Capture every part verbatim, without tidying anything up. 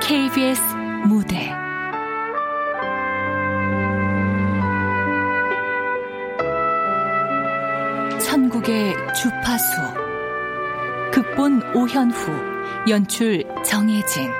케이비에스 무대 천국의 주파수 극본 오현후, 연출 정혜진.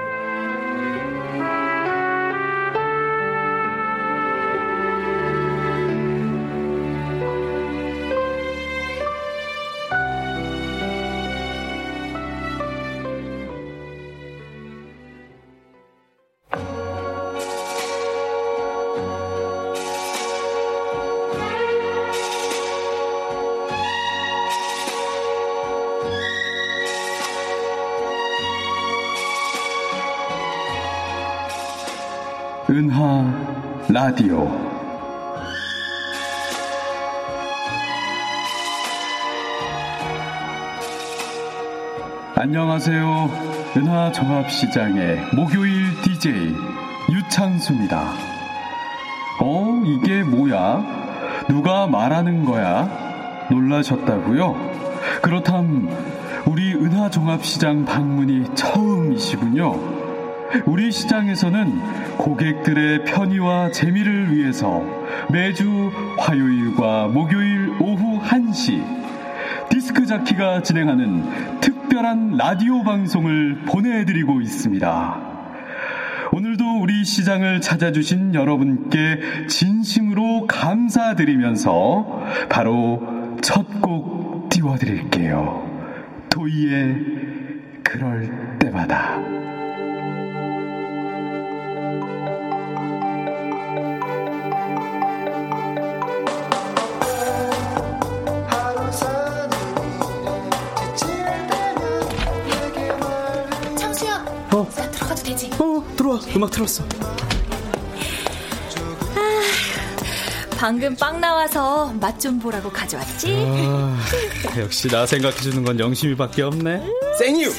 은하 라디오 안녕하세요. 은하종합시장의 목요일 디제이 유창수입니다. 어? 이게 뭐야? 누가 말하는 거야? 놀라셨다고요? 그렇담 우리 은하종합시장 방문이 처음이시군요. 우리 시장에서는 고객들의 편의와 재미를 위해서 매주 화요일과 목요일 오후 한 시 디스크자키가 진행하는 특별한 라디오 방송을 보내드리고 있습니다. 오늘도 우리 시장을 찾아주신 여러분께 진심으로 감사드리면서 바로 첫 곡 띄워드릴게요. 도희의 그럴 때마다. 어, 들어와. 음악 틀었어. 아, 방금 빵 나와서 맛 좀 보라고 가져왔지. 아, 역시 나 생각해주는 건 영심이밖에 없네. 생유.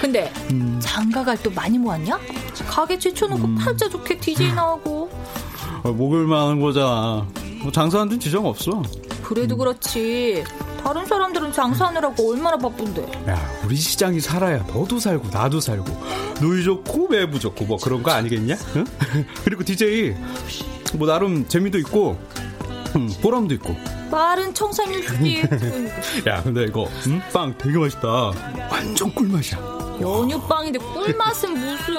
근데 음. 장가갈 또 많이 모았냐? 가게 제쳐놓고 음. 팔자 좋게 디제이 나오고. 아, 먹을만한 거잖아. 뭐 장사하는 지정 없어. 그래도 음. 그렇지. 다른 사람들은 장사하느라고 얼마나 바쁜데. 야, 우리 시장이 살아야 너도 살고 나도 살고 누이 좋고 매부 좋고 뭐 그런 거 아니겠냐? 응? 그리고 디제이 뭐 나름 재미도 있고 음, 보람도 있고. 말은 청산일주기. 야, 근데 이거 음? 빵 되게 맛있다. 완전 꿀맛이야. 연유 빵인데 꿀맛은 무슨?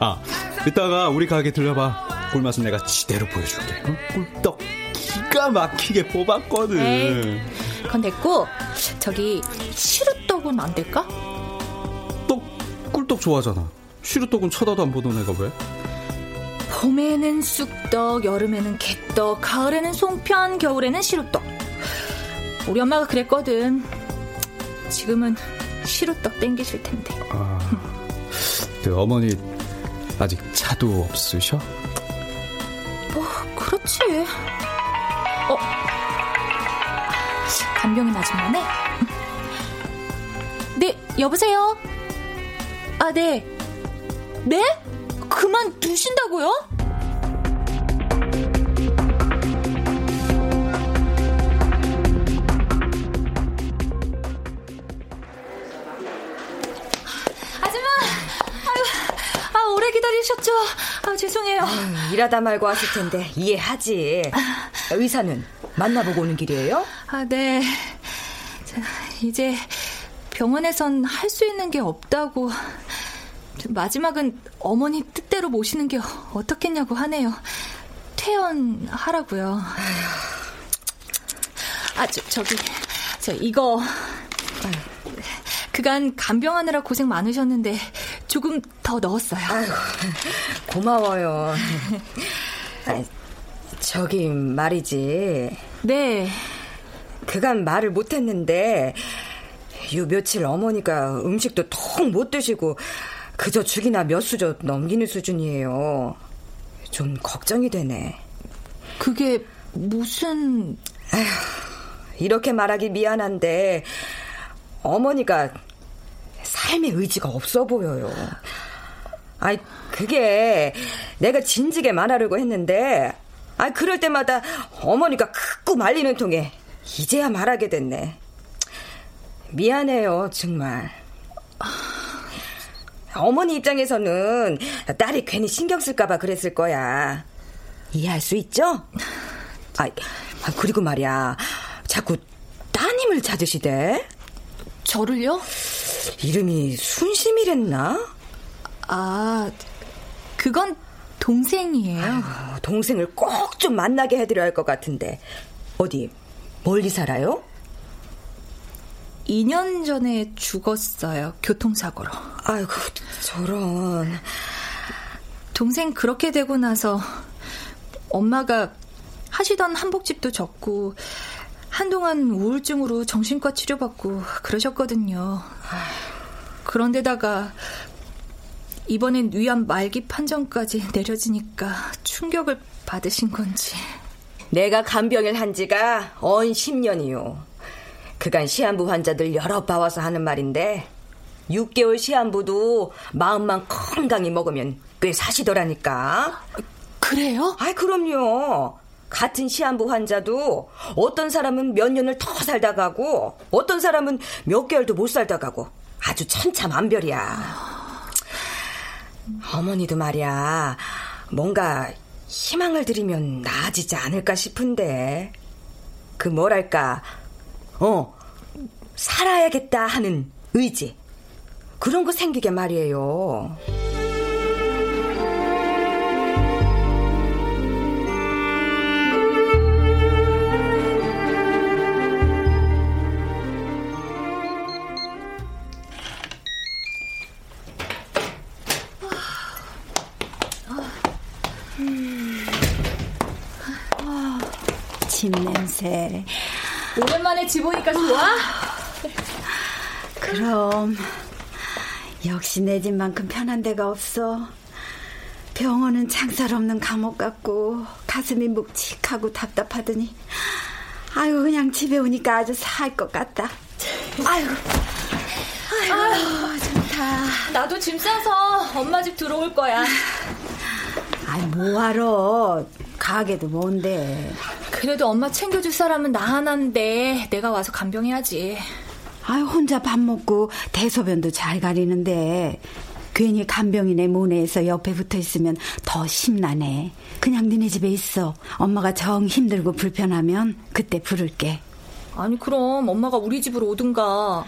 아, 이따가 우리 가게 들려봐. 꿀맛은 내가 지대로 보여줄게. 응? 꿀떡 기가 막히게 뽑았거든. 에이. 그건 됐고 저기 시루떡은 안 될까? 떡 꿀떡 좋아하잖아. 시루떡은 쳐다도 안 보던 애가 왜? 봄에는 쑥떡, 여름에는 개떡, 가을에는 송편, 겨울에는 시루떡. 우리 엄마가 그랬거든. 지금은 시루떡 땡기실 텐데. 아, 그 어머니 아직 차도 없으셔? 뭐 그렇지. 어? 간병인 아줌마네. 네, 여보세요. 아, 네. 네? 그만 두신다고요? 아줌마, 아유, 아 오래 기다리셨죠? 아 죄송해요. 아유, 일하다 말고 왔을 텐데 이해하지. 의사는 만나보고 오는 길이에요? 아, 네. 자, 이제 병원에선 할 수 있는 게 없다고. 마지막은 어머니 뜻대로 모시는 게 어떻겠냐고 하네요. 퇴원하라고요. 아, 저, 저기, 저 이거. 그간 간병하느라 고생 많으셨는데 조금 더 넣었어요. 아유, 고마워요. 아니, 저기 말이지. 네. 그간 말을 못했는데 요 며칠 어머니가 음식도 통 못 드시고 그저 죽이나 몇 수저 넘기는 수준이에요. 좀 걱정이 되네. 그게 무슨... 에휴, 이렇게 말하기 미안한데 어머니가 삶의 의지가 없어 보여요. 아이, 그게 내가 진지게 말하려고 했는데 아이, 그럴 때마다 어머니가 크고 말리는 통에 이제야 말하게 됐네. 미안해요, 정말. 어머니 입장에서는 딸이 괜히 신경 쓸까봐 그랬을 거야. 이해할 수 있죠? 아, 그리고 말이야, 자꾸 따님을 찾으시대. 저를요? 이름이 순심이랬나? 아, 그건 동생이에요. 아유, 동생을 꼭 좀 만나게 해드려야 할 것 같은데. 어디 멀리 살아요? 이 년 전에 죽었어요, 교통사고로. 아이고, 저런. 동생 그렇게 되고 나서 엄마가 하시던 한복집도 접고 한동안 우울증으로 정신과 치료받고 그러셨거든요. 그런데다가 이번엔 위암 말기 판정까지 내려지니까 충격을 받으신 건지. 내가 간병을 한 지가 언 십 년이요. 그간 시한부 환자들 여러 봐와서 하는 말인데 육 개월 시한부도 마음만 건강히 먹으면 꽤 사시더라니까. 그래요? 아이, 그럼요. 같은 시한부 환자도 어떤 사람은 몇 년을 더 살다 가고 어떤 사람은 몇 개월도 못 살다 가고 아주 천차만별이야. 어머니도 말이야, 뭔가 희망을 드리면 나아지지 않을까 싶은데 그 뭐랄까, 어, 살아야겠다 하는 의지, 그런 거 생기게 말이에요. 음. 아, 집 냄새. 오랜만에 집 오니까 좋아? 그럼, 역시 내 집만큼 편한 데가 없어. 병원은 창살 없는 감옥 같고 가슴이 묵직하고 답답하더니 아이고, 그냥 집에 오니까 아주 사할 것 같다. 아이고, 아이고, 아유, 좋다. 나도 짐 싸서 엄마 집 들어올 거야. 아이, 뭐하러, 가게도 뭔데. 그래도 엄마 챙겨줄 사람은 나 하나인데 내가 와서 간병해야지. 아유, 혼자 밥 먹고 대소변도 잘 가리는데 괜히 간병인의 모내에서 옆에 붙어있으면 더 심란해. 그냥 니네 집에 있어. 엄마가 정 힘들고 불편하면 그때 부를게. 아니, 그럼 엄마가 우리 집으로 오든가.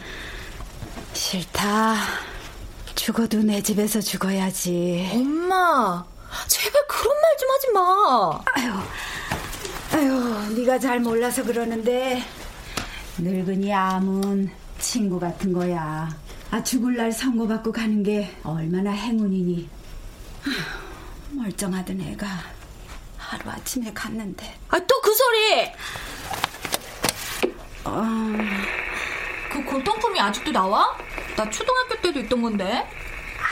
싫다. 죽어도 내 집에서 죽어야지. 엄마, 제발 그런 말 좀 하지 마. 아유, 아유, 네가 잘 몰라서 그러는데 늙은이 암은 친구 같은 거야. 아, 죽을 날 선고받고 가는 게 얼마나 행운이니. 아유, 멀쩡하던 애가 하루아침에 갔는데. 아, 또 그 소리! 어... 그 골동품이 아직도 나와? 나 초등학교 때도 있던 건데.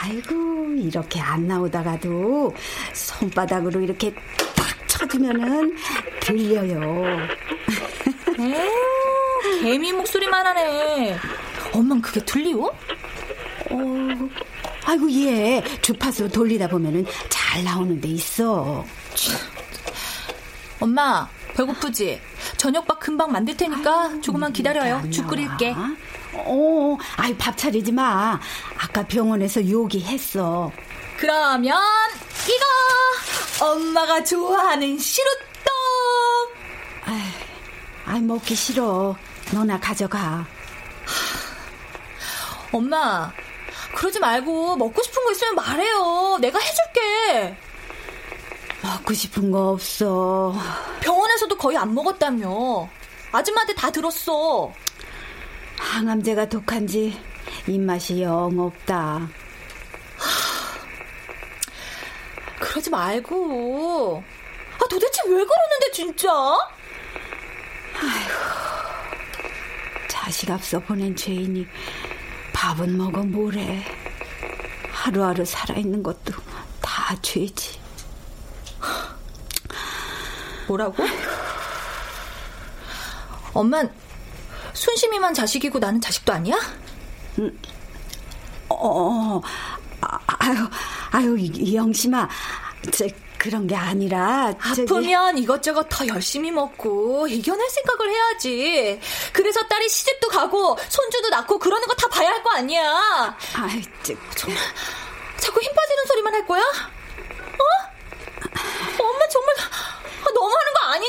아이고, 이렇게 안 나오다가도 손바닥으로 이렇게 딱 쳐주면은 들려요. 에이, 개미 목소리만 하네. 엄만 그게 들리오? 어, 아이고, 얘 주파수 돌리다 보면은 잘 나오는 데 있어. 엄마, 배고프지? 저녁밥 금방 만들 테니까 아이고, 조금만 기다려요. 죽 끓일게. 어, 아이, 밥 차리지 마. 아까 병원에서 요기했어. 그러면 이거 엄마가 좋아하는 시루떡. 아이, 아이, 먹기 싫어. 너나 가져가. 엄마, 그러지 말고 먹고 싶은 거 있으면 말해요. 내가 해줄게. 먹고 싶은 거 없어. 병원에서도 거의 안 먹었다며. 아줌마한테 다 들었어. 항암제가 독한지 입맛이 영 없다. 하, 그러지 말고. 아, 도대체 왜 그러는데 진짜? 아이고, 자식 앞서 보낸 죄인이 밥은 먹어 뭐래. 하루하루 살아있는 것도 다 죄지. 뭐라고? 엄만 순심이만 자식이고 나는 자식도 아니야? 음, 어, 아, 아유, 아유, 이, 영심아, 제 그런 게 아니라 저기... 아프면 이것저것 더 열심히 먹고 이겨낼 생각을 해야지. 그래서 딸이 시집도 가고 손주도 낳고 그러는 거 다 봐야 할 거 아니야. 아이, 저... 정말 자꾸 힘 빠지는 소리만 할 거야? 어? 엄마 정말 너무하는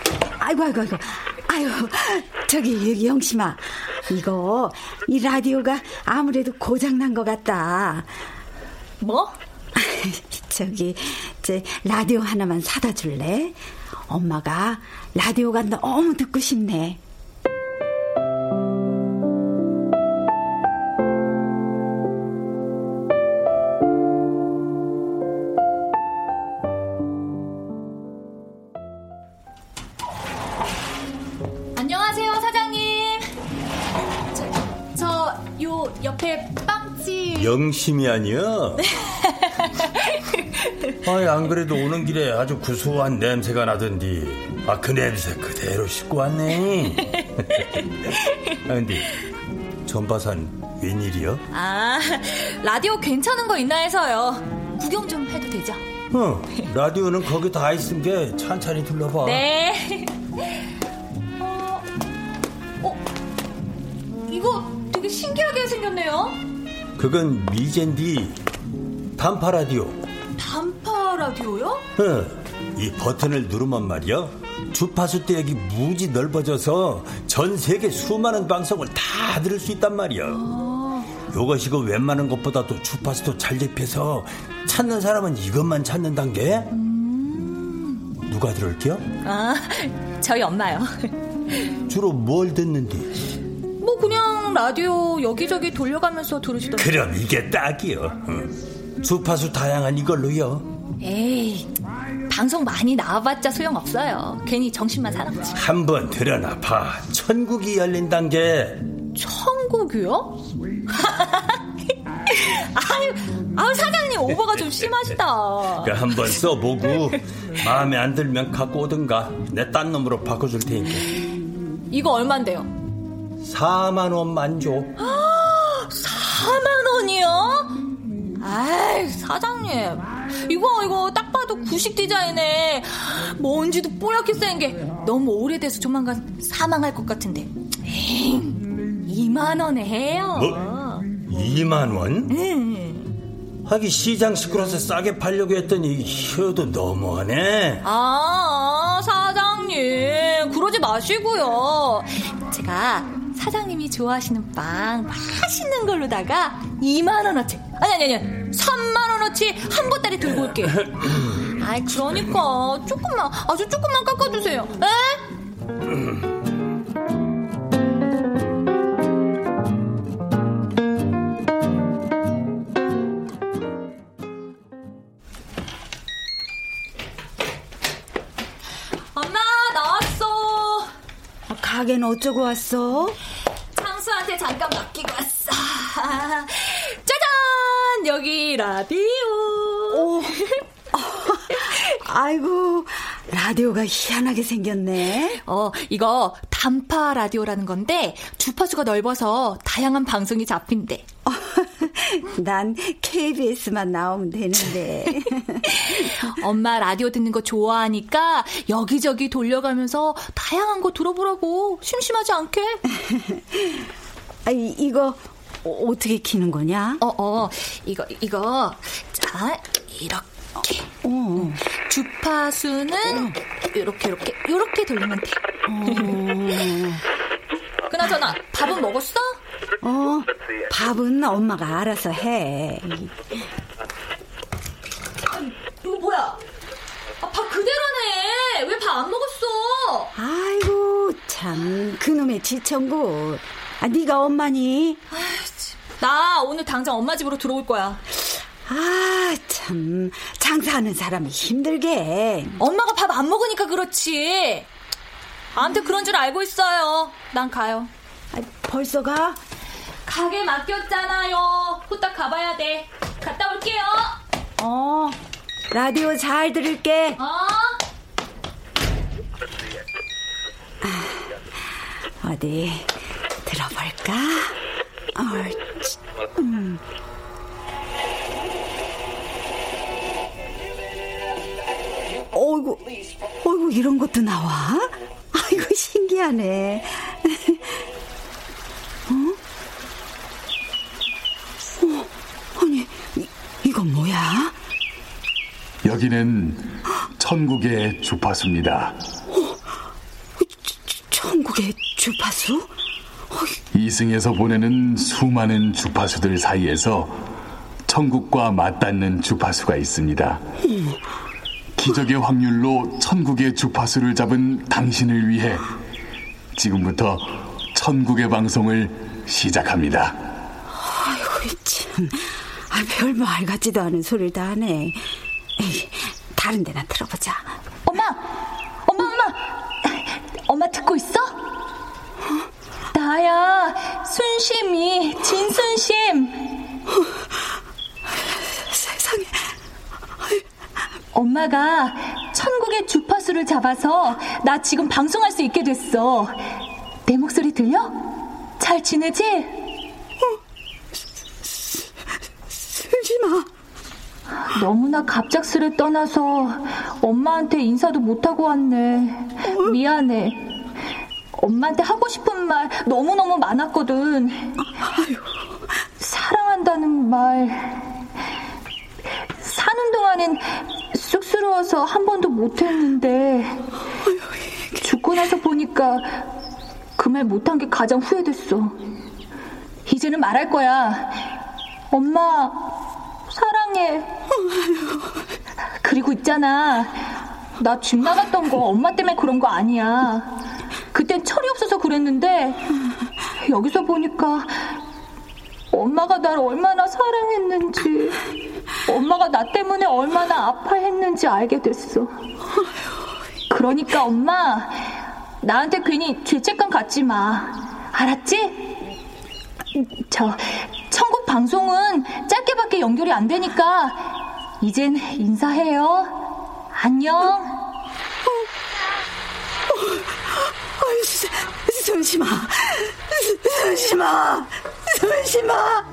거 아니냐고. 아이고 아이고 아이고 아유, 저기 여기 영심아, 이거 이 라디오가 아무래도 고장난 것 같다. 뭐? 저기 제 라디오 하나만 사다 줄래? 엄마가 라디오가 너무 듣고 싶네. 영심이 아니야? 아이, 안 그래도 오는 길에 아주 구수한 냄새가 나던디. 아, 그 냄새 그대로 씻고 왔네. 아, 근데 전파산 웬일이야? 아, 라디오 괜찮은 거 있나 해서요. 구경 좀 해도 되죠? 어, 라디오는 거기 다 있은 게 찬찬히 둘러봐. 네. 어, 어, 이거 되게 신기하게 생겼네요. 그건 미젠디 단파 라디오. 단파 라디오요? 응. 이 버튼을 누르면 말이야, 주파수 대역이 무지 넓어져서 전 세계 수많은 방송을 다 들을 수 있단 말이야. 아... 요것이 그 웬만한 것보다도 주파수도 잘 잡혀서 찾는 사람은 이것만 찾는단 게. 음... 누가 들을게요? 아, 저희 엄마요. 주로 뭘 듣는데? 뭐 그냥 라디오 여기저기 돌려가면서 들으시던데. 그럼 이게 딱이요. 응. 주파수 다양한 이걸로요. 에이, 방송 많이 나와봤자 소용없어요. 괜히 정신만 사납지. 한번 들여놔봐. 천국이 열린단 게. 천국이요? 아유, 아유, 사장님 오버가 좀 심하시다. 그래, 한번 써보고 마음에 안 들면 갖고 오든가. 내 딴 놈으로 바꿔줄 테니까. 이거 얼만데요? 사만 원만 줘. 사만 원이요? 아이, 사장님, 이거 이거 딱 봐도 구식 디자인에 먼지도 뽀얗게 쌓인 게 너무 오래돼서 조만간 사망할 것 같은데. 에이, 이만 원에 해요. 뭐? 이만 원? 응. 하긴 시장 시끄러워서 싸게 팔려고 했더니 혀도 너무하네. 아, 사장님 그러지 마시고요. 제가 사장님이 좋아하시는 빵 맛있는 걸로다가 이만 원어치, 아니 아니 아니 삼만 원어치 한 보따리 들고 올게요. 아이, 그러니까 조금만, 아주 조금만 깎아주세요. 에? 가게는 어쩌고 왔어? 창수한테 잠깐 맡기고 왔어. 짜잔! 여기 라디오. 오. 아이고, 라디오가 희한하게 생겼네. 어, 이거 단파 라디오라는 건데 주파수가 넓어서 다양한 방송이 잡힌대. 난 케이비에스만 나오면 되는데. 엄마 라디오 듣는 거 좋아하니까 여기저기 돌려가면서 다양한 거 들어보라고. 심심하지 않게. 아, 이거 어떻게 키는 거냐? 어어 어. 이거 이거 자, 이렇게. 어. 주파수는 이렇게 이렇게 이렇게 돌리면 돼. 어. 그나저나 밥은 먹었어? 어, 밥은 엄마가 알아서 해. 이거 뭐야? 아, 밥 그대로네. 왜 밥 안 먹었어? 아이고, 참 그놈의 지천구. 아, 네가 엄마니? 아유, 나 오늘 당장 엄마 집으로 들어올 거야. 아, 참 장사하는 사람이 힘들게. 엄마가 밥 안 먹으니까 그렇지. 아무튼 그런 줄 알고 있어요. 난 가요. 벌써 가? 가게 맡겼잖아요. 후딱 가봐야 돼. 갔다 올게요. 어, 라디오 잘 들을게. 어? 아, 어디 들어볼까? 옳지. 음. 어이구, 어이구, 이런 것도 나와? 아이고, 신기하네. 어? 어? 아니, 이, 이건 뭐야? 여기는 천국의 주파수입니다. 어? 주, 주, 천국의 주파수? 어이. 이승에서 보내는 수많은 주파수들 사이에서 천국과 맞닿는 주파수가 있습니다. 음. 기적의 확률로 천국의 주파수를 잡은 당신을 위해 지금부터 천국의 방송을 시작합니다. 아이고 참, 아, 별거 알 같지도 않은 소리를 다 하네. 에이, 다른 데나 들어보자. 엄마, 엄마, 엄마, 엄마 듣고 있어? 어? 나야, 순심이, 진순심. 세상에. 엄마가 천국의 주파수를 잡아서 나 지금 방송할 수 있게 됐어. 내 목소리 들려? 잘 지내지? 어, 순심아. 너무나 갑작스레 떠나서 엄마한테 인사도 못하고 왔네. 어? 미안해. 엄마한테 하고 싶은 말 너무너무 많았거든. 아유. 사랑한다는 말. 사는 동안엔 쑥스러워서 한 번도 못했는데 죽고 나서 보니까 그 말 못한 게 가장 후회됐어. 이제는 말할 거야. 엄마 사랑해. 그리고 있잖아, 나 집 나갔던 거 엄마 때문에 그런 거 아니야. 그땐 철이 없어서 그랬는데 여기서 보니까 엄마가 날 얼마나 사랑했는지, 엄마가 나 때문에 얼마나 아파했는지 알게 됐어. 그러니까 엄마, 나한테 괜히 죄책감 갖지 마. 알았지? 저, 천국 방송은 짧게밖에 연결이 안 되니까 이젠 인사해요. 안녕. 순심아, 순심아, 순심아.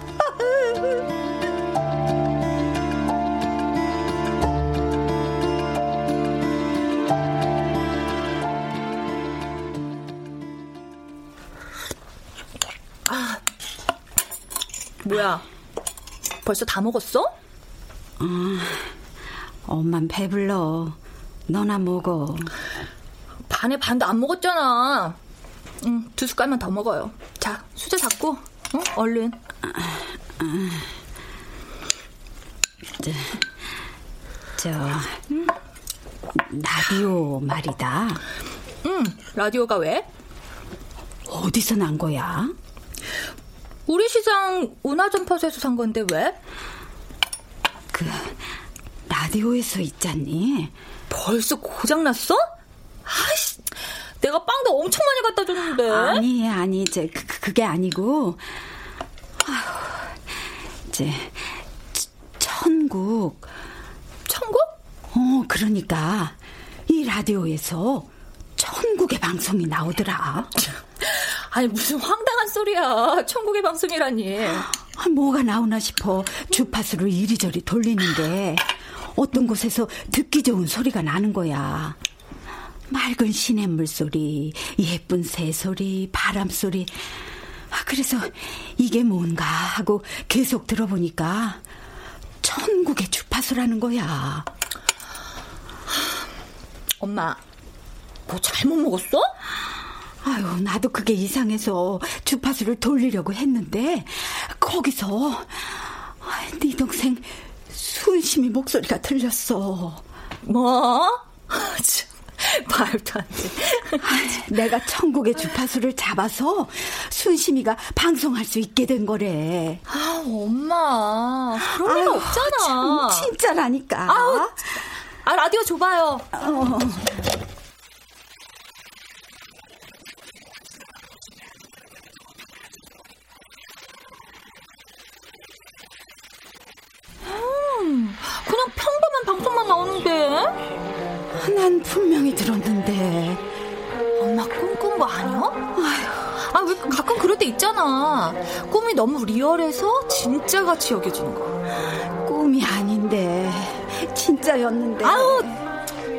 아, 뭐야? 벌써 다 먹었어? 응, 엄만 배불러. 너나 먹어. 반에 반도 안 먹었잖아. 응, 두 숟갈만 더 먹어요. 자, 수저 잡고, 응? 얼른. 아, 아. 저, 저 응? 라디오 말이다. 응, 라디오가 왜? 어디서 난 거야? 우리 시장 은하점퍼스에서 산 건데 왜? 그 라디오에서 있잖니. 벌써 고장났어? 아이씨, 내가 빵도 엄청 많이 갖다 줬는데. 아니 아니, 이제 그, 그게 아니고, 아휴, 이제 천국. 천국? 어, 그러니까 이 라디오에서 천국의 방송이 나오더라. 아니 무슨 황당한 소리야. 천국의 방송이라니. 아, 뭐가 나오나 싶어. 주파수를 이리저리 돌리는데 어떤 곳에서 듣기 좋은 소리가 나는 거야. 맑은 시냇물 소리, 예쁜 새 소리, 바람 소리. 아, 그래서 이게 뭔가 하고 계속 들어보니까 천국의 주파수라는 거야. 엄마, 뭐 잘못 먹었어? 아유, 나도 그게 이상해서 주파수를 돌리려고 했는데 거기서 네 동생 순심이 목소리가 들렸어. 뭐? 말도 안 돼. 내가 천국의 주파수를 잡아서 순심이가 방송할 수 있게 된 거래. 아, 엄마, 그런 거 없잖아. 참, 진짜라니까. 아우, 아, 라디오 줘봐요. 어. 나오는데? 난 분명히 들었는데. 엄마 꿈꾼 거 아니야? 아휴, 아, 왜 가끔 그럴 때 있잖아. 꿈이 너무 리얼해서 진짜 같이 여겨지는 거. 꿈이 아닌데 진짜였는데. 아우,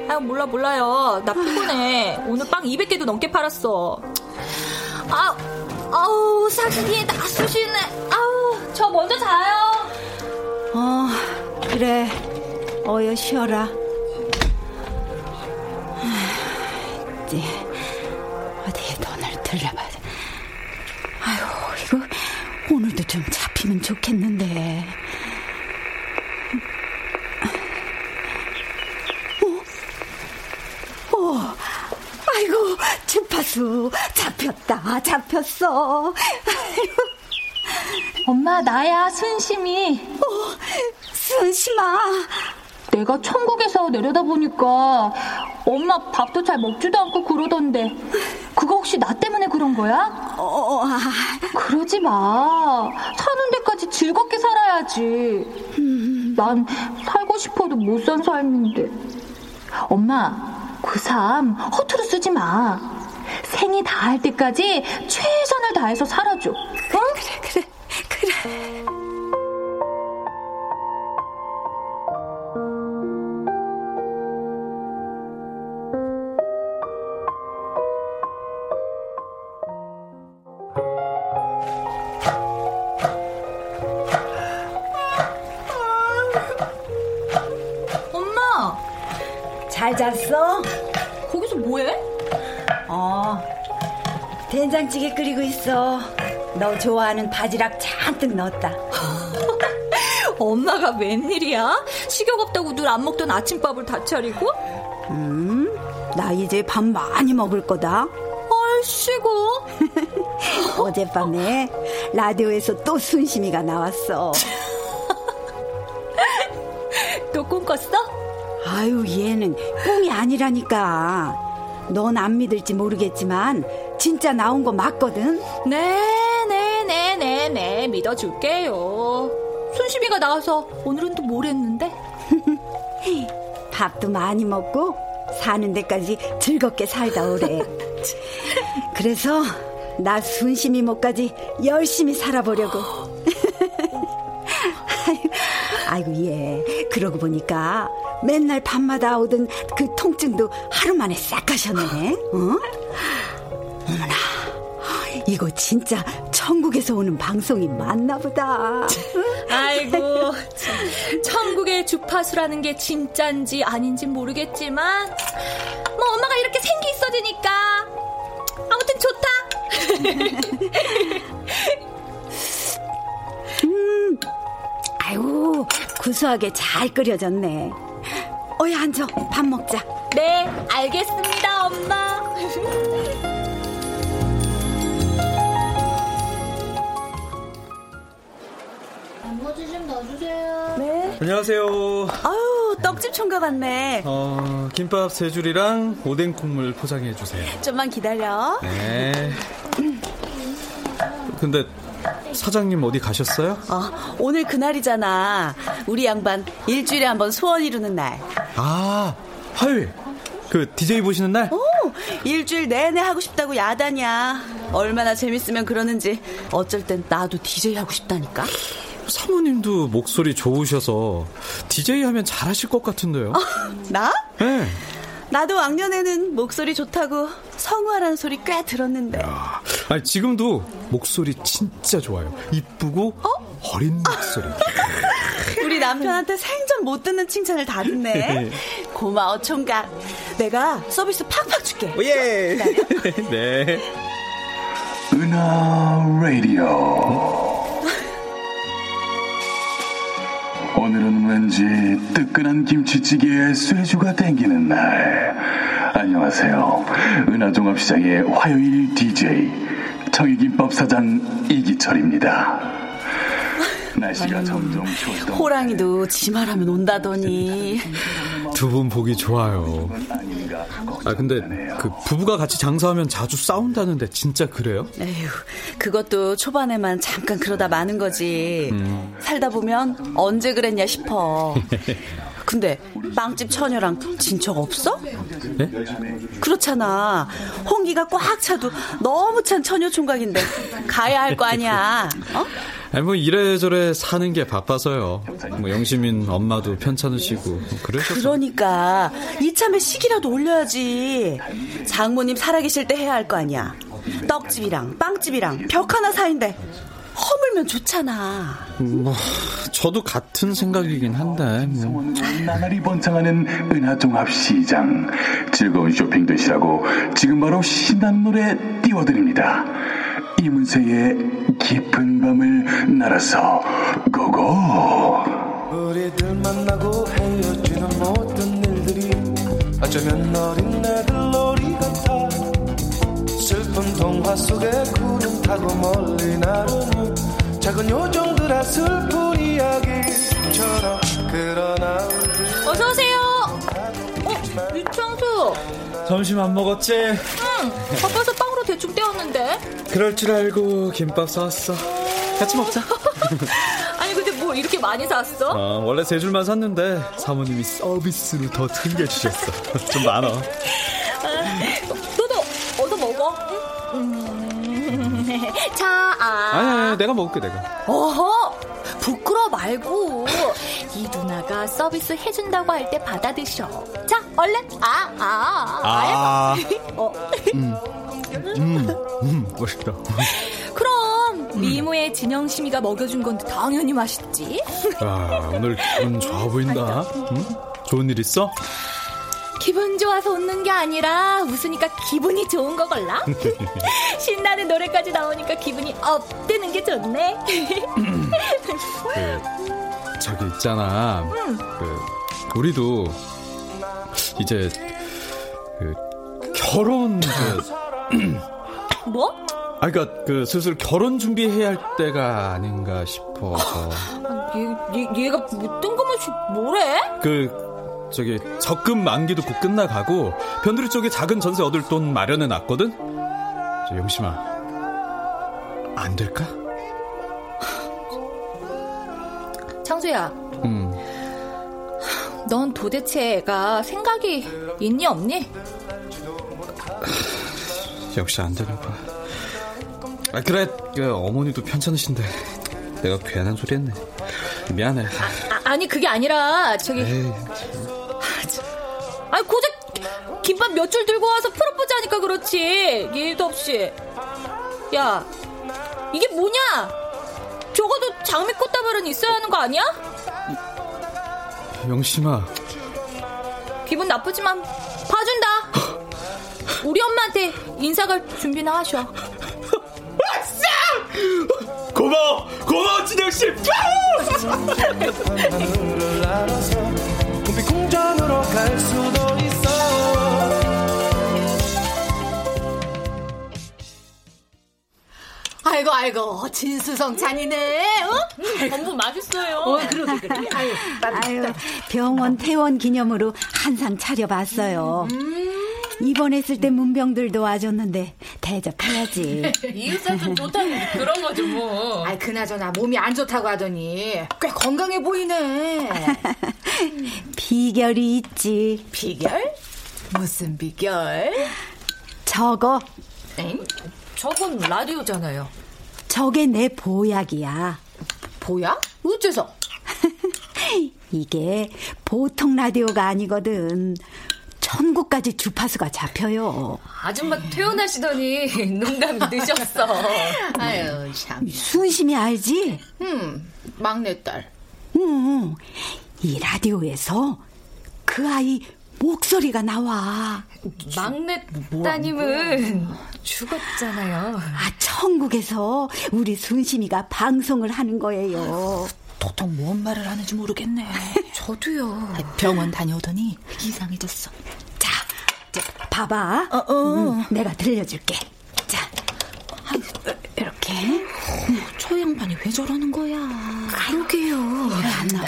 아유, 몰라 몰라요. 나 피곤해. 아유. 오늘 빵 이백 개도 넘게 팔았어. 아, 아우, 사기에 나 쑤시네. 아우, 저 먼저 자요. 어, 그래. 어여 쉬어라. 어디에 돈을 들려봐야 돼. 아유, 이거 오늘도 좀 잡히면 좋겠는데. 어? 어? 아이고, 주파수 잡혔다, 잡혔어. 아이고. 엄마, 나야, 순심이. 어, 순심아. 내가 천국에서 내려다보니까 엄마 밥도 잘 먹지도 않고 그러던데, 그거 혹시 나 때문에 그런 거야? 어, 아... 그러지 마. 사는 데까지 즐겁게 살아야지. 음... 난 살고 싶어도 못 산 삶인데. 엄마, 그 삶 허투루 쓰지 마. 생이 다할 때까지 최선을 다해서 살아줘. 그래, 응? 그래, 그래, 그래. 잘 잤어? 거기서 뭐해? 어, 된장찌개 끓이고 있어. 너 좋아하는 바지락 잔뜩 넣었다. 엄마가 웬일이야? 식욕 없다고 늘 안 먹던 아침밥을 다 차리고? 음, 나 이제 밥 많이 먹을 거다. 얼씨구. 어젯밤에 라디오에서 또 순심이가 나왔어. 또 꿈꿨어? 아유, 얘는 꿈이 아니라니까. 넌 안 믿을지 모르겠지만 진짜 나온 거 맞거든. 네네네네네, 믿어줄게요. 순심이가 나와서 오늘은 또 뭘 했는데? 밥도 많이 먹고 사는 데까지 즐겁게 살다 오래. 그래서 나 순심이 목까지 열심히 살아보려고. 아이고, 얘 그러고 보니까 맨날 밤마다 오던 그 통증도 하루 만에 싹 가셨네. 어? 어머나, 이거 진짜 천국에서 오는 방송이 맞나 보다. 아이고, 천국의 주파수라는 게 진짠지 아닌지 모르겠지만 뭐 엄마가 이렇게 생기 있어지니까 아무튼 좋다. 음, 아이고, 구수하게 잘 끓여졌네. 어야, 앉아. 밥 먹자. 네, 알겠습니다, 엄마. 단무지 좀 넣어주세요. 네. 안녕하세요. 아유, 떡집 총각 왔네. 어, 김밥 세 줄이랑 오뎅 국물 포장해 주세요. 좀만 기다려. 네. 근데 사장님 어디 가셨어요? 어, 오늘 그날이잖아. 우리 양반 일주일에 한 번 소원 이루는 날. 아, 화요일 그 디제이 보시는 날? 오, 일주일 내내 하고 싶다고 야단이야. 얼마나 재밌으면 그러는지. 어쩔 땐 나도 디제이 하고 싶다니까. 사모님도 목소리 좋으셔서 디제이 하면 잘하실 것 같은데요. 어, 나? 네. 나도 왕년에는 목소리 좋다고 성우하라는 소리 꽤 들었는데. 야, 아니 지금도 목소리 진짜 좋아요. 이쁘고 어? 어린 목소리. 우리 남편한테 생전 못 듣는 칭찬을 다 듣네. 고마워, 총각. 내가 서비스 팍팍 줄게. 예. 네. 은하 라디오. 오늘은 왠지 뜨끈한 김치찌개에 쇠주가 땡기는 날. 안녕하세요, 은하종합시장의 화요일 디제이 청이김밥 사장 이기철입니다. 날씨가 점점 추워져. 호랑이도 지 말하면 온다더니. 두 분 보기 좋아요. 아, 근데 그 부부가 같이 장사하면 자주 싸운다는데 진짜 그래요? 에휴, 그것도 초반에만 잠깐 그러다 마는 거지. 음. 살다 보면 언제 그랬냐 싶어. 근데 빵집 처녀랑 친척 없어? 네? 그렇잖아. 홍기가 꽉 차도 너무 찬 처녀 총각인데 가야 할 거 아니야. 어? 아니 뭐 이래저래 사는 게 바빠서요. 뭐 영심인 엄마도 편찮으시고 그러셨어요. 그러니까 이참에 시기라도 올려야지. 장모님 살아계실 때 해야 할 거 아니야. 떡집이랑 빵집이랑 벽 하나 사이인데 허물면 좋잖아. 뭐 저도 같은 생각이긴 한데 뭐. 나날이 번창하는 은하종합시장, 즐거운 쇼핑 되시라고 지금 바로 신나는 노래 띄워드립니다. 이문세의 깊은 밤을 날아서 고고. 우리들 만나고 헤어지는 모든 일들이 어쩌면 어린 애들 놀이 같아. 슬픈 동화 속에 구름 타고 멀리 나르는 작은 요정들의 슬픈 이야기처럼. 그러나 어서오세요. 어? 유창수 점심 안 먹었지? 응, 바빠서 빵으로 대충 때웠는데. 그럴 줄 알고 김밥 사왔어. 같이 먹자. 아니 근데 뭐 이렇게 많이 샀어? 어, 원래 세 줄만 샀는데 사모님이 서비스로 더 챙겨주셨어. 좀 많아. 너도 어서 먹어. 음... 자, 아... 아니, 아니 내가 먹을게 내가. 어허, 부끄러워 말고. 이 누나가 서비스 해준다고 할 때 받아 드셔. 자, 얼른. 아, 아, 아. 아. 어. 음, 음, 음, 맛있다. 그럼 음. 미모의 진영심이가 먹여준 건데 당연히 맛있지. 아, 오늘 기분 좋아 보인다. 응? 좋은 일 있어? 기분 좋아서 웃는 게 아니라 웃으니까 기분이 좋은 거걸라. 신나는 노래까지 나오니까 기분이 업되는 게 좋네. 그, 저기 있잖아. 음. 그, 우리도 이제 그, 결혼. 그, 뭐? 아, 그러니까 그 슬슬 결혼 준비해야 할 때가 아닌가 싶어서. 얘, 얘, 얘가 뭐 뜬금없이 뭐래? 그. 저기 적금 만기도 곧 끝나가고 변두리 쪽에 작은 전세 얻을 돈 마련해놨거든. 저 영심아, 안 될까? 창수야, 음. 넌 도대체 애가 생각이 있니 없니? 역시 안 되나 봐. 아 그래, 어머니도 편찮으신데 내가 괜한 소리 했네. 미안해. 아, 아니 그게 아니라 저기. 에이. 아니 고작 김밥 몇 줄 들고 와서 프로포즈 하니까 그렇지 일도 없이. 야, 이게 뭐냐? 적어도 장미 꽃다발은 있어야 하는 거 아니야? 영심아, 기분 나쁘지만 봐준다. 우리 엄마한테 인사갈 준비나 하셔. 고마워 고마워 진영씨. 공장으로 갈 수도 있어. 아이고 아이고 진수성찬이네. 어? 전부 맛있어요. 어, 그러게 그러게. 아유, 아유, 병원 퇴원 기념으로 한상 차려봤어요. 음. 입원했을 때 문병들도 와줬는데 대접해야지. 이웃살 좀 좋다는 게 그런 거죠 뭐. 아이 그나저나 몸이 안 좋다고 하더니 꽤 건강해 보이네. 비결이 있지. 비결? 무슨 비결? 저거. 엥? 저건 라디오잖아요. 저게 내 보약이야. 보약? 어째서? 이게 보통 라디오가 아니거든. 천국까지 주파수가 잡혀요. 아줌마 퇴원하시더니 농담이 늦었어. 아유 참. 순심이 알지? 음, 막내딸. 응, 이 라디오에서 그 아이 목소리가 나와. 막내따님은 죽었잖아요. 아, 천국에서 우리 순심이가 방송을 하는 거예요. 도통 뭔 말을 하는지 모르겠네. 저도요. 병원 다녀오더니 이상해졌어. 자, 자 봐봐. 어, 어. 음, 내가 들려줄게. 자, 이렇게. 저 양반이 왜 저러는 거야? 그러게요. 안 나오나?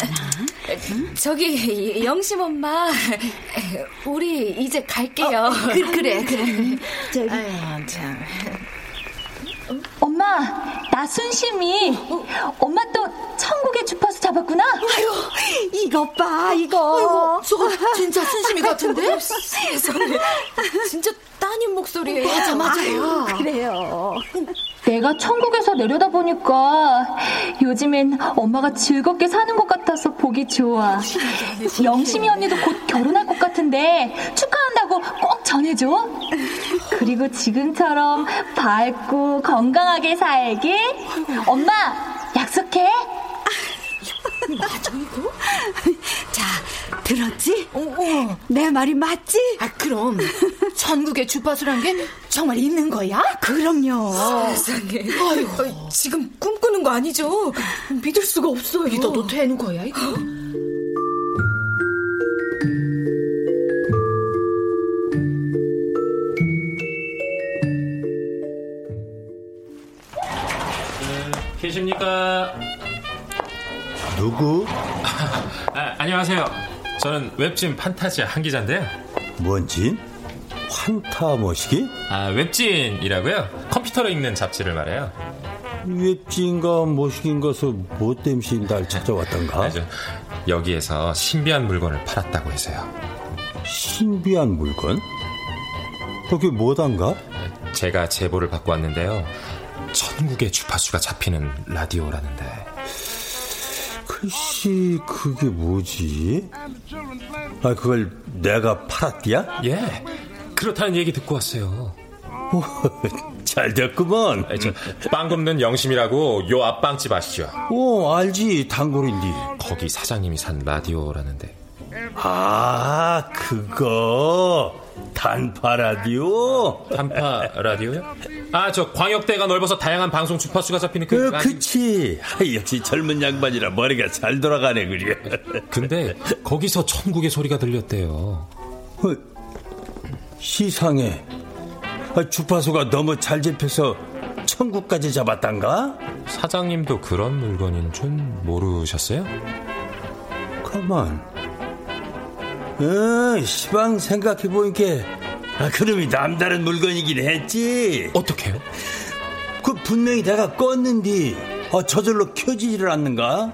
응? 저기 영심 엄마, 우리 이제 갈게요. 어, 그, 그래 그래. 저기. 아유, 참. 엄마. 나 순심이 어? 엄마 또 천국의 주파수 잡았구나. 아유, 이것 봐 이거. 아이고, 저거 진짜 순심이 같은데? 세상에, 진짜 따님 목소리예요. 맞아 맞아. 아유, 그래요. 내가 천국에서 내려다보니까 요즘엔 엄마가 즐겁게 사는 것 같아서 보기 좋아. 영심이 언니도 곧 결혼할 것 같은데 축하한다고 꼭 전해줘. 그리고 지금처럼 밝고 건강하게 살길 엄마 약속해. 맞아 이거? 자, 들었지? 어, 어. 내 말이 맞지? 아, 그럼 천국의 주파수란 게 정말 있는 거야? 그럼요. 세상에. 아이고, 지금 꿈꾸는 거 아니죠? 믿을 수가 없어요. 믿어도 되는 거야 이거? 네, 계십니까? 누구? 아, 안녕하세요. 저는 웹진 판타지아 한 기자인데요. 뭔 진? 환타 머시기? 아, 웹진이라고요. 컴퓨터로 읽는 잡지를 말해요. 웹진과 머시기인가서 뭐 땜시 날 찾아왔던가? 아, 여기에서 신비한 물건을 팔았다고 해서요. 신비한 물건? 그게 뭐단가? 제가 제보를 받고 왔는데요. 천국의 주파수가 잡히는 라디오라는데. 글씨 그게 뭐지? 아, 그걸 내가 팔았디야? 예, 그렇다는 얘기 듣고 왔어요. 오, 잘 됐구먼. 빵 굽는 영심이라고 요 앞빵집 아시죠? 오, 알지, 단골인데. 거기 사장님이 산 라디오라는데. 아, 그거 단파 라디오? 단파 라디오요? 아, 저 광역대가 넓어서 다양한 방송 주파수가 잡히는 그... 그 그치. 아, 역시 젊은 양반이라 머리가 잘 돌아가네. 그래. 근데 거기서 천국의 소리가 들렸대요. 어, 시상에 아, 주파수가 너무 잘 잡혀서 천국까지 잡았단가? 사장님도 그런 물건인 줄 모르셨어요? 가만, 응, 시방 생각해보니까 아, 그놈이 남다른 물건이긴 했지. 어떻게요? 그 분명히 내가 껐는데 아, 저절로 켜지질 않는가?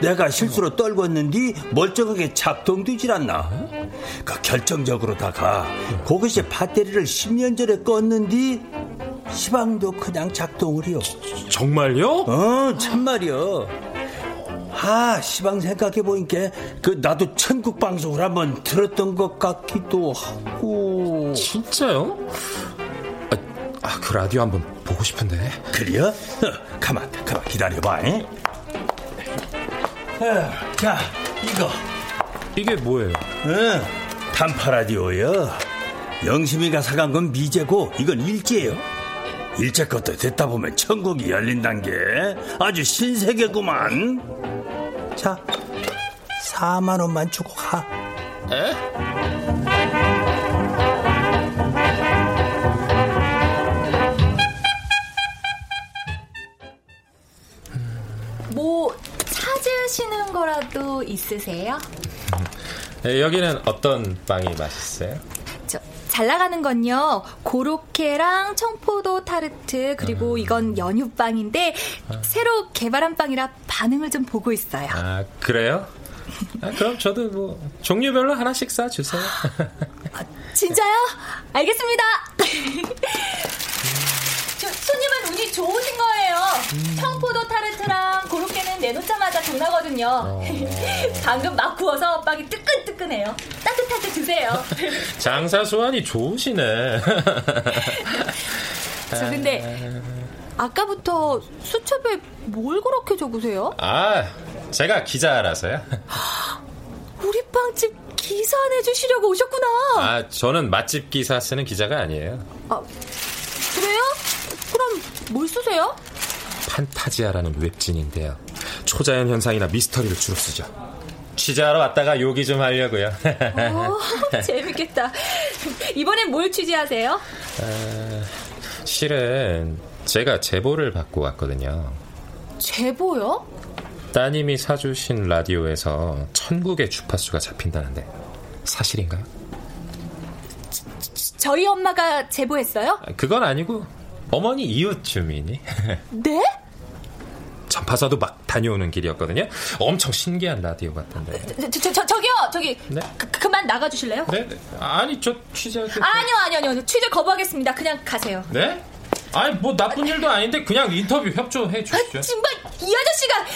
내가 실수로 떨궜는데 멀쩡하게 작동되질 않나? 그 결정적으로다가 그것이 배터리를 십 년 전에 껐는데 시방도 그냥 작동을 해요. 정말요? 어, 참말이요. 아, 시방 생각해보니까 그 나도 천국 방송을 한번 들었던 것 같기도 하고. 진짜요? 아, 아, 그 라디오 한번 보고 싶은데. 그래요? 어, 가만 가만 기다려봐. 에? 어, 자, 이거 이게 뭐예요? 응, 어, 단파 라디오요. 영심이가 사간 건 미제고 이건 일제예요. 일제 것도 듣다 보면 천국이 열린단 게 아주 신세계구만. 자, 사만 원만 주고 가. 에? 뭐 찾으시는 거라도 있으세요? 여기는 어떤 빵이 맛있어요? 저, 잘 나가는 건요, 고로케랑 청포도 타르트, 그리고 음. 이건 연유빵인데 아. 새로 개발한 빵이라 반응을 좀 보고 있어요. 아, 그래요? 아, 그럼 저도 뭐 종류별로 하나씩 싸주세요. 아, 진짜요? 알겠습니다. 저, 손님은 운이 좋으신 거예요. 음. 청포도 타르트랑 고로케는 내놓자마자 장나거든요. 어. 방금 막 구워서 빵이 뜨끈뜨끈해요. 따뜻하게 드세요. 장사 수완이 좋으시네. 저 근데 아까부터 수첩에 뭘 그렇게 적으세요? 아, 제가 기자라서요. 우리 빵집 기사 내주시려고 오셨구나. 아, 저는 맛집 기사 쓰는 기자가 아니에요. 아, 그래요? 그럼 뭘 쓰세요? 판타지아라는 웹진인데요, 초자연 현상이나 미스터리를 주로 쓰죠. 취재하러 왔다가 요기 좀 하려고요. 오, 재밌겠다. 이번엔 뭘 취재하세요? 아, 실은 제가 제보를 받고 왔거든요. 제보요? 따님이 사주신 라디오에서 천국의 주파수가 잡힌다는데 사실인가요? 저, 저희 엄마가 제보했어요? 그건 아니고 어머니 이웃 주민이. 네? 간파사도 막 다녀오는 길이었거든요. 엄청 신기한 라디오 같던데. 저, 저, 저, 저기요 저기 네? 그, 그만 나가주실래요? 네? 아니 저 취재 아니요 아니요 아니요 취재 거부하겠습니다. 그냥 가세요. 네? 아니 뭐 나쁜 일도 아닌데 그냥 인터뷰 협조해 주시죠. 아, 정말 이 아저씨가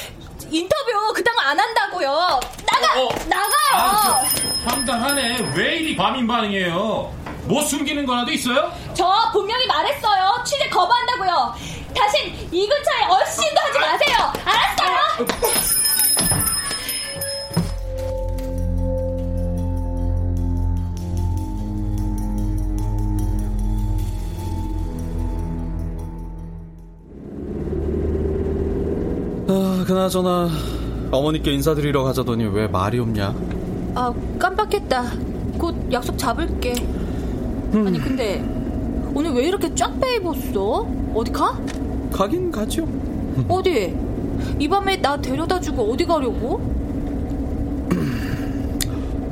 인터뷰 그딴 거 안 한다고요. 나가! 어, 어. 나가요! 아, 황당하네. 왜 이리 과민 반응이에요? 뭐 숨기는 거라도 있어요? 저 분명히 말했어요. 취재 거부한다고요. 다신 이 근처에 얼씬도 하지 마세요. 알았어요? 아, 그나저나 어머니께 인사드리러 가자더니 왜 말이 없냐? 아, 깜빡했다. 곧 약속 잡을게. 음. 아니 근데 오늘 왜 이렇게 쫙 빼입었어? 어디 가? 가긴 가죠. 어디? 이 밤에 나 데려다주고 어디 가려고?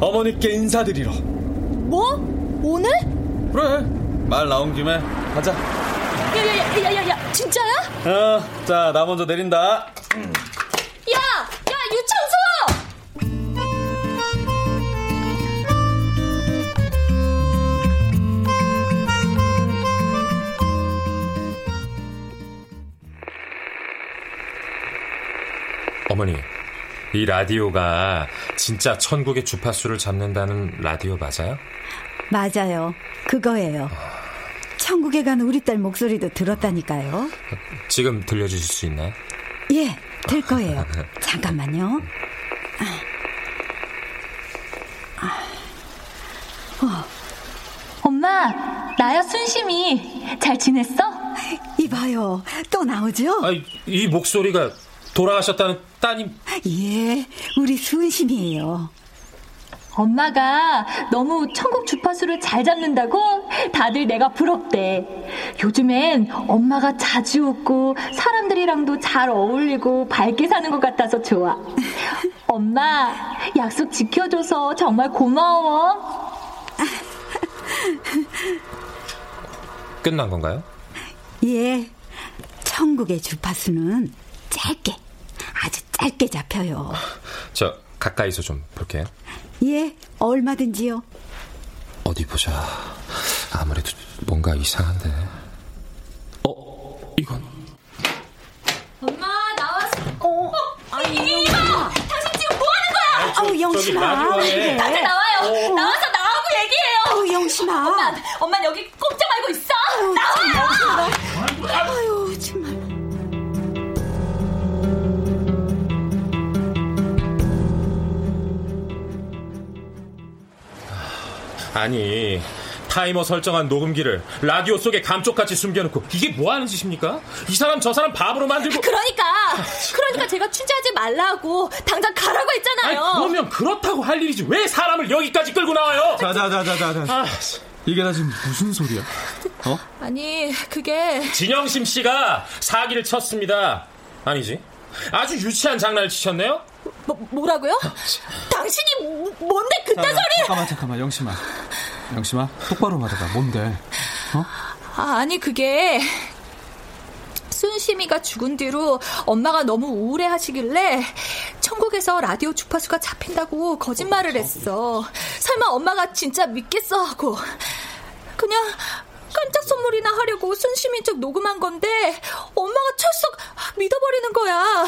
어머니께 인사드리러. 뭐? 오늘? 그래, 말 나온 김에 가자. 야야야야야야, 진짜야? 어, 자, 나 먼저 내린다. 야! 야, 유창수! 어머니, 이 라디오가 진짜 천국의 주파수를 잡는다는 라디오 맞아요? 맞아요. 그거예요. 천국에 간 우리 딸 목소리도 들었다니까요. 지금 들려주실 수 있나요? 예, 될 거예요. 잠깐만요. 어. 엄마, 나야 순심이. 잘 지냈어? 이봐요, 또 나오죠? 아, 이 목소리가 돌아가셨다는 따님. 예, 우리 순심이에요. 엄마가 너무 천국 주파수를 잘 잡는다고 다들 내가 부럽대. 요즘엔 엄마가 자주 웃고 사람들이랑도 잘 어울리고 밝게 사는 것 같아서 좋아. 엄마, 약속 지켜줘서 정말 고마워. 끝난 건가요? 예, 천국의 주파수는 짧게, 아주 짧게 잡혀요. 저 가까이서 좀 볼게요. 예, 얼마든지요. 어디 보자. 아무래도 뭔가 이상한데. 어, 이건. 엄마 나왔어. 어, 어 아니 이봐, 당신 지금 뭐 하는 거야? 아우 어, 영심아, 그래. 당장 나와요. 어. 나와서 나오고 얘기해요. 아우 어, 영심아. 엄마, 엄마 여기 꼼짝 말고 있어. 어, 나와요. 영심아. 아유 정말. 아니, 타이머 설정한 녹음기를 라디오 속에 감쪽같이 숨겨놓고 이게 뭐하는 짓입니까? 이 사람 저 사람 바보로 만들고. 그러니까 그러니까 제가 취재하지 말라고 당장 가라고 했잖아요. 아니, 그러면 그렇다고 할 일이지 왜 사람을 여기까지 끌고 나와요? 자자자자자 아, 이게 다 지금 무슨 소리야? 어? 아니 그게 진영심 씨가 사기를 쳤습니다. 아니지, 아주 유치한 장난을 치셨네요. 뭐, 뭐라고요? 당신이 뭔데 그딴 소리! 잠깐만 잠깐만 영심아, 영심아 똑바로 말해봐. 뭔데? 어? 아, 아니 그게 순심이가 죽은 뒤로 엄마가 너무 우울해하시길래 천국에서 라디오 주파수가 잡힌다고 거짓말을 했어. 설마 엄마가 진짜 믿겠어 하고 그냥 깜짝 선물이나 하려고 순심인 척 녹음한 건데 엄마가 철썩 믿어버리는 거야.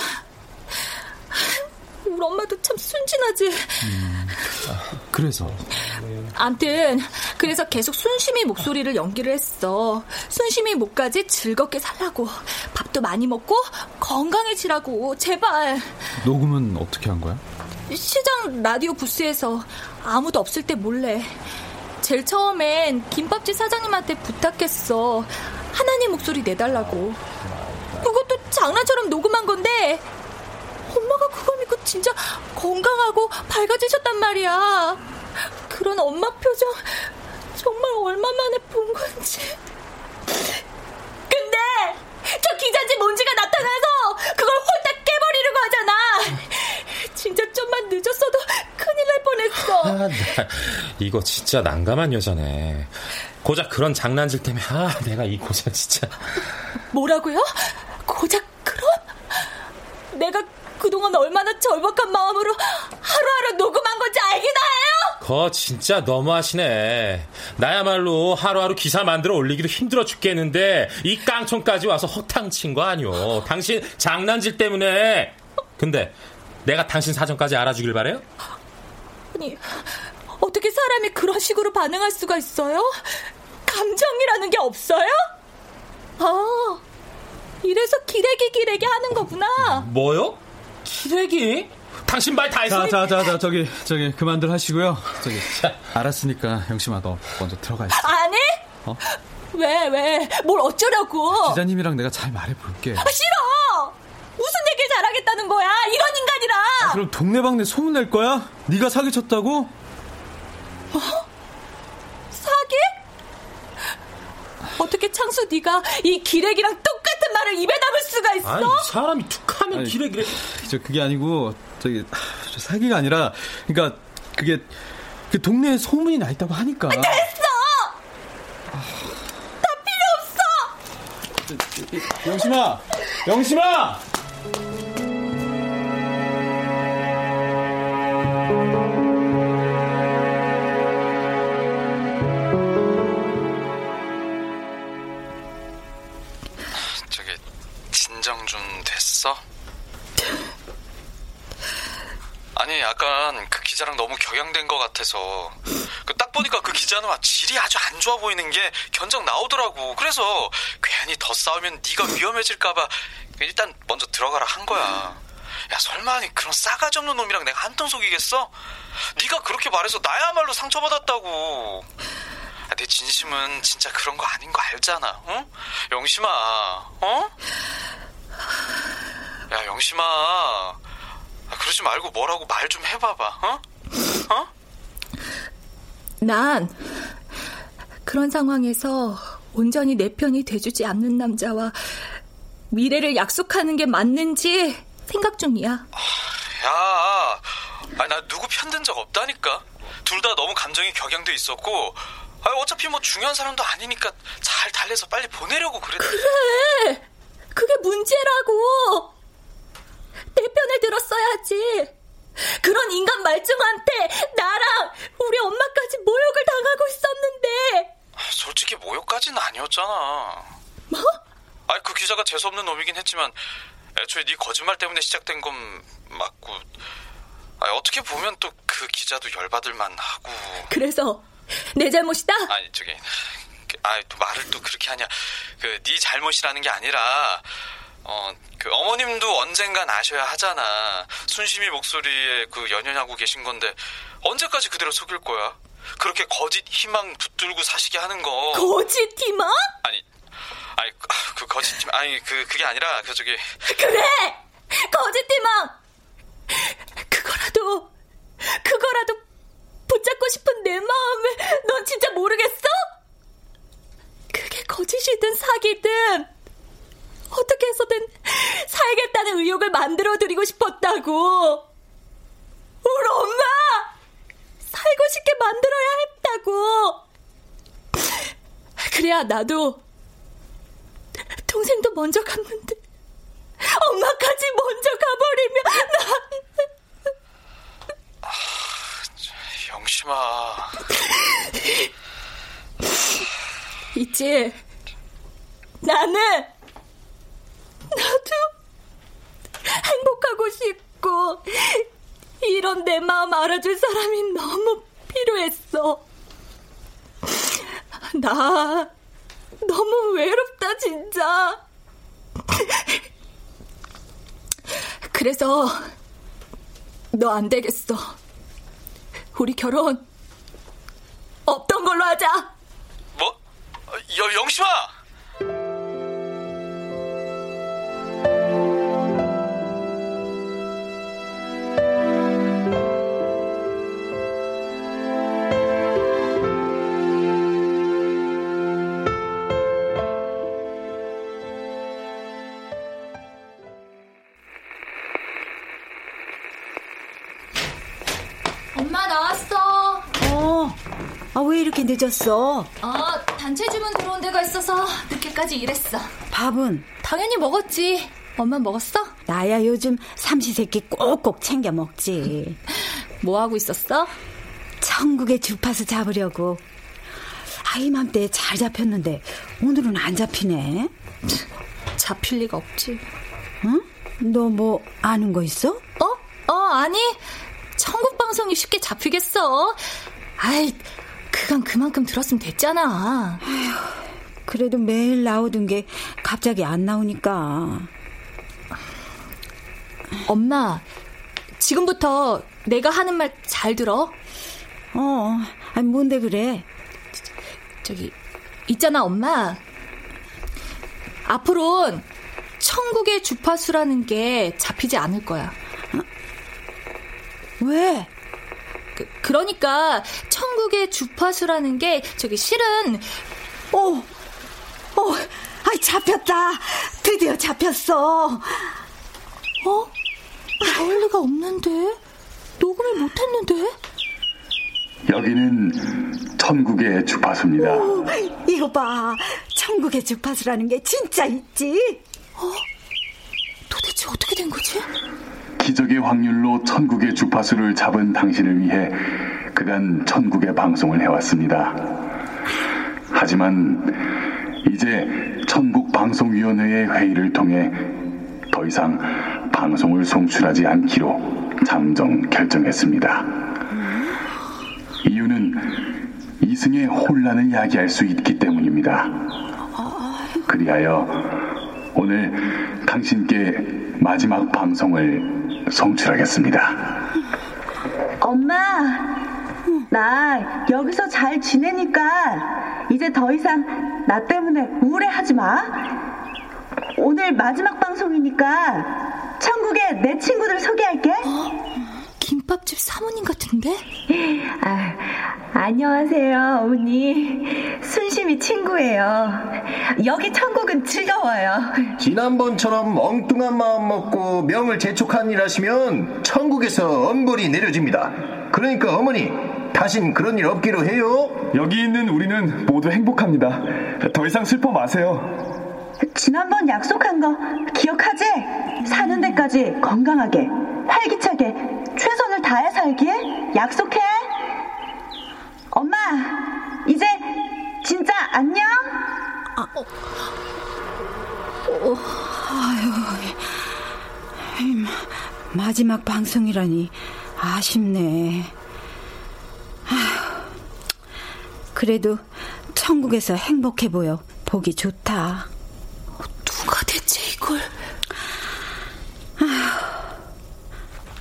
우리 엄마도 참 순진하지. 음, 그래서 암튼 그래서 계속 순심이 목소리를 연기를 했어. 순심이 목까지 즐겁게 살라고, 밥도 많이 먹고 건강해지라고. 제발. 녹음은 어떻게 한 거야? 시장 라디오 부스에서 아무도 없을 때 몰래. 제일 처음엔 김밥집 사장님한테 부탁했어. 하나님 목소리 내달라고. 그것도 장난처럼 녹음한 건데 엄마가 그걸 믿고 진짜 건강하고 밝아지셨단 말이야. 그런 엄마 표정 정말 얼마만에 본 건지. 근데 저 기자지 뭔지가 나타나서 그걸 홀딱 깨버리려고 하잖아. 진짜 좀만 늦었어도 큰일 날 뻔했어. 아, 나, 이거 진짜 난감한 여자네. 고작 그런 장난질 때문에 아 내가 이 고생 진짜. 뭐라고요? 고작 그런? 내가 그동안 얼마나 절박한 마음으로 하루하루 녹음한 건지 알긴 해요? 거 진짜 너무하시네. 나야말로 하루하루 기사 만들어 올리기도 힘들어 죽겠는데 이 깡촌까지 와서 허탕친 거 아니오. 당신 장난질 때문에. 근데 내가 당신 사정까지 알아주길 바래요? 아니, 어떻게 사람이 그런 식으로 반응할 수가 있어요? 감정이라는 게 없어요? 아, 이래서 기레기 기레기 하는 거구나. 뭐요? 기레기? 당신 말 다 했어. 자, 자, 자, 저기, 저기 그만들 하시고요. 저기, 알았으니까 영심아 너 먼저 들어가 있어. 아니? 어? 왜, 왜? 뭘 어쩌려고? 기자님이랑 내가 잘 말해볼게. 아, 싫어! 무슨 얘기를 잘하겠다는 거야? 이런 인간이라. 아, 그럼 동네방네 소문낼 거야? 네가 사기쳤다고? 어? 사기? 어떻게 창수 네가 이 기레기랑 똑같은 말을 입에 담을 수가 있어? 아니, 사람이 툭하면 기레기래. 저 그게 아니고 저기 저 사기가 아니라 그러니까 그게 그 동네에 소문이 나 있다고 하니까. 아, 됐어. 아... 다 필요 없어. 영심아, 영심아. 아니 약간 그 기자랑 너무 격양된 것 같아서 그 딱 보니까 그 기자는 질이 아주 안 좋아 보이는 게 견적 나오더라고. 그래서 괜히 더 싸우면 네가 위험해질까봐 일단 먼저 들어가라 한 거야. 야 설마 아니 그런 싸가지 없는 놈이랑 내가 한통 속이겠어? 네가 그렇게 말해서 나야말로 상처받았다고. 내 진심은 진짜 그런 거 아닌 거 알잖아. 응? 영심아. 어? 야 영심아, 아, 그러지 말고 뭐라고 말 좀 해봐봐. 어? 어? 난 그런 상황에서 온전히 내 편이 돼주지 않는 남자와 미래를 약속하는 게 맞는지 생각 중이야. 야, 아니, 나 누구 편든 적 없다니까. 둘 다 너무 감정이 격양돼 있었고, 아니, 어차피 뭐 중요한 사람도 아니니까 잘 달래서 빨리 보내려고 그랬. 그래. 그게 문제라고. 내 편을 들었어야지. 그런 인간 말중한테 나랑 우리 엄마까지 모욕을 당하고 있었는데. 솔직히 모욕까지는 아니었잖아. 뭐? 아니 그 기자가 재수없는 놈이긴 했지만 애초에 네 거짓말 때문에 시작된 건 맞고, 아니 어떻게 보면 또 그 기자도 열받을만 하고. 그래서 내 잘못이다? 아니 저기 아이, 또 말을 또 그렇게 하냐. 그 네 잘못이라는 게 아니라 어, 그 어머님도 언젠간 아셔야 하잖아. 순심이 목소리에 그 연연하고 계신 건데 언제까지 그대로 속일 거야? 그렇게 거짓 희망 붙들고 사시게 하는 거. 거짓 희망? 아니, 아니 그 거짓 희망 아니 그 그게 아니라 그 저기. 그래, 거짓 희망. 그거라도 그거라도 붙잡고 싶은 내 마음을 넌 진짜 모르겠어? 그게 거짓이든 사기든 어떻게 해서든 살겠다는 의욕을 만들어드리고 싶었다고. 우리 엄마 살고 싶게 만들어야 했다고. 그래야 나도 동생도 먼저 갔는데 엄마까지 먼저 가버리면 난... 아, 영심아 있지? 나는 나도 행복하고 싶고 이런 내 마음 알아줄 사람이 너무 필요했어. 나 너무 외롭다 진짜. 그래서 너 안 되겠어. 우리 결혼 없던 걸로 하자. 뭐? 여, 영심아! 이렇게 늦었어. 아, 단체 주문 들어온 데가 있어서 늦게까지 일했어. 밥은? 당연히 먹었지. 엄마 먹었어? 나야 요즘 삼시세끼 꼭꼭 챙겨 먹지. 뭐하고 있었어? 천국의 주파수 잡으려고. 아, 이맘때 잘 잡혔는데 오늘은 안 잡히네. 잡힐 리가 없지. 응? 너 뭐 아는 거 있어? 어? 어, 아니, 천국 방송이 쉽게 잡히겠어. 아이, 그건 그만큼 들었으면 됐잖아. 아휴, 그래도 매일 나오던 게 갑자기 안 나오니까. 엄마, 지금부터 내가 하는 말 잘 들어. 어, 아니 뭔데 그래? 저기, 있잖아 엄마, 앞으로는 천국의 주파수라는 게 잡히지 않을 거야. 어? 왜? 그, 그러니까 천국의 주파수라는 게 저기 실은 어, 어, 아이 잡혔다. 드디어 잡혔어. 어? 나올 리가 없는데? 녹음을 못했는데? 여기는 천국의 주파수입니다. 오, 이거 봐, 천국의 주파수라는 게 진짜 있지? 어? 도대체 어떻게 된 거지? 기적의 확률로 천국의 주파수를 잡은 당신을 위해 그간 천국의 방송을 해왔습니다. 하지만 이제 천국방송위원회의 회의를 통해 더 이상 방송을 송출하지 않기로 잠정 결정했습니다. 이유는 이승의 혼란을 야기할 수 있기 때문입니다. 그리하여 오늘 당신께 마지막 방송을 송출하겠습니다. 엄마, 나 여기서 잘 지내니까 이제 더 이상 나 때문에 우울해하지 마. 오늘 마지막 방송이니까 천국에 내 친구들 소개할게. 어? 김밥집 사모님 같은데? 아, 안녕하세요 어머니, 순심이 친구예요. 여기 천국은 즐거워요. 지난번처럼 엉뚱한 마음 먹고 명을 재촉한 일 하시면 천국에서 엄벌이 내려집니다. 그러니까 어머니, 다신 그런 일 없기로 해요. 여기 있는 우리는 모두 행복합니다. 더 이상 슬퍼 마세요. 지난번 약속한 거 기억하지? 사는 데까지 건강하게, 활기차게, 최선을 다해 살길 약속해. 엄마, 이제 진짜 안녕? 아, 어, 어, 아유, 마지막 방송이라니 아쉽네. 아유, 그래도 천국에서 행복해 보여 보기 좋다. 누가 대체 이걸?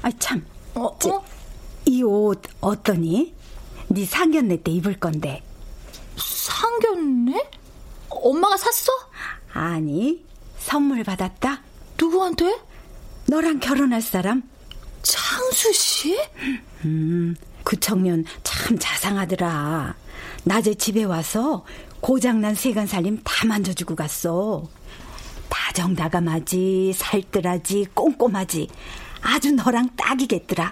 아, 참. 어, 어? 이 옷 어떠니? 네 상견례 때 입을 건데. 상견례? 엄마가 샀어? 아니, 선물 받았다. 누구한테? 너랑 결혼할 사람. 창수 씨? 음, 그 청년 참 자상하더라. 낮에 집에 와서 고장난 세간 살림 다 만져주고 갔어. 다정다감하지, 살뜰하지, 꼼꼼하지. 아주 너랑 딱이겠더라.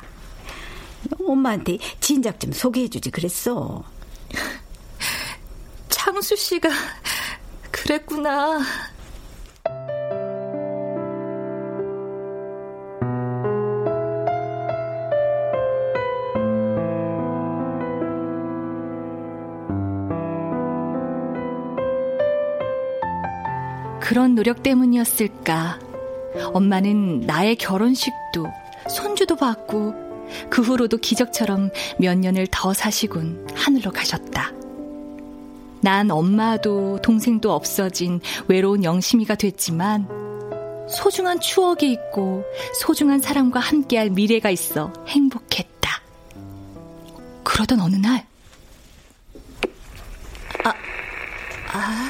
엄마한테 진작 좀 소개해주지 그랬어. 창수 씨가 그랬구나. 그런 노력 때문이었을까. 엄마는 나의 결혼식도, 손주도 받고 그 후로도 기적처럼 몇 년을 더 사시곤 하늘로 가셨다. 난 엄마도 동생도 없어진 외로운 영심이가 됐지만 소중한 추억이 있고 소중한 사람과 함께할 미래가 있어 행복했다. 그러던 어느 날, 아, 아,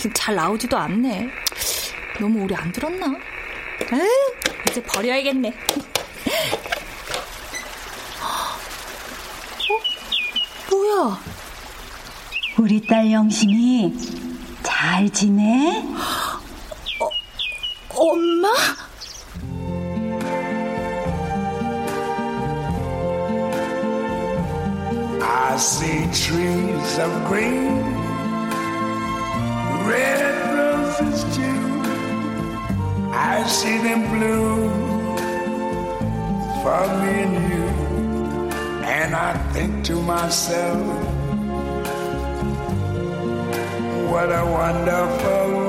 참, 잘 나오지도 않네. 너무 오래 안 들었나? 에이, 이제 버려야겠네. 어? 뭐야? 우리 딸 영심이 잘 지내? 어, 엄마? I see trees of green, red roses too. I see them bloom for me and you. And I think to myself, what a wonderful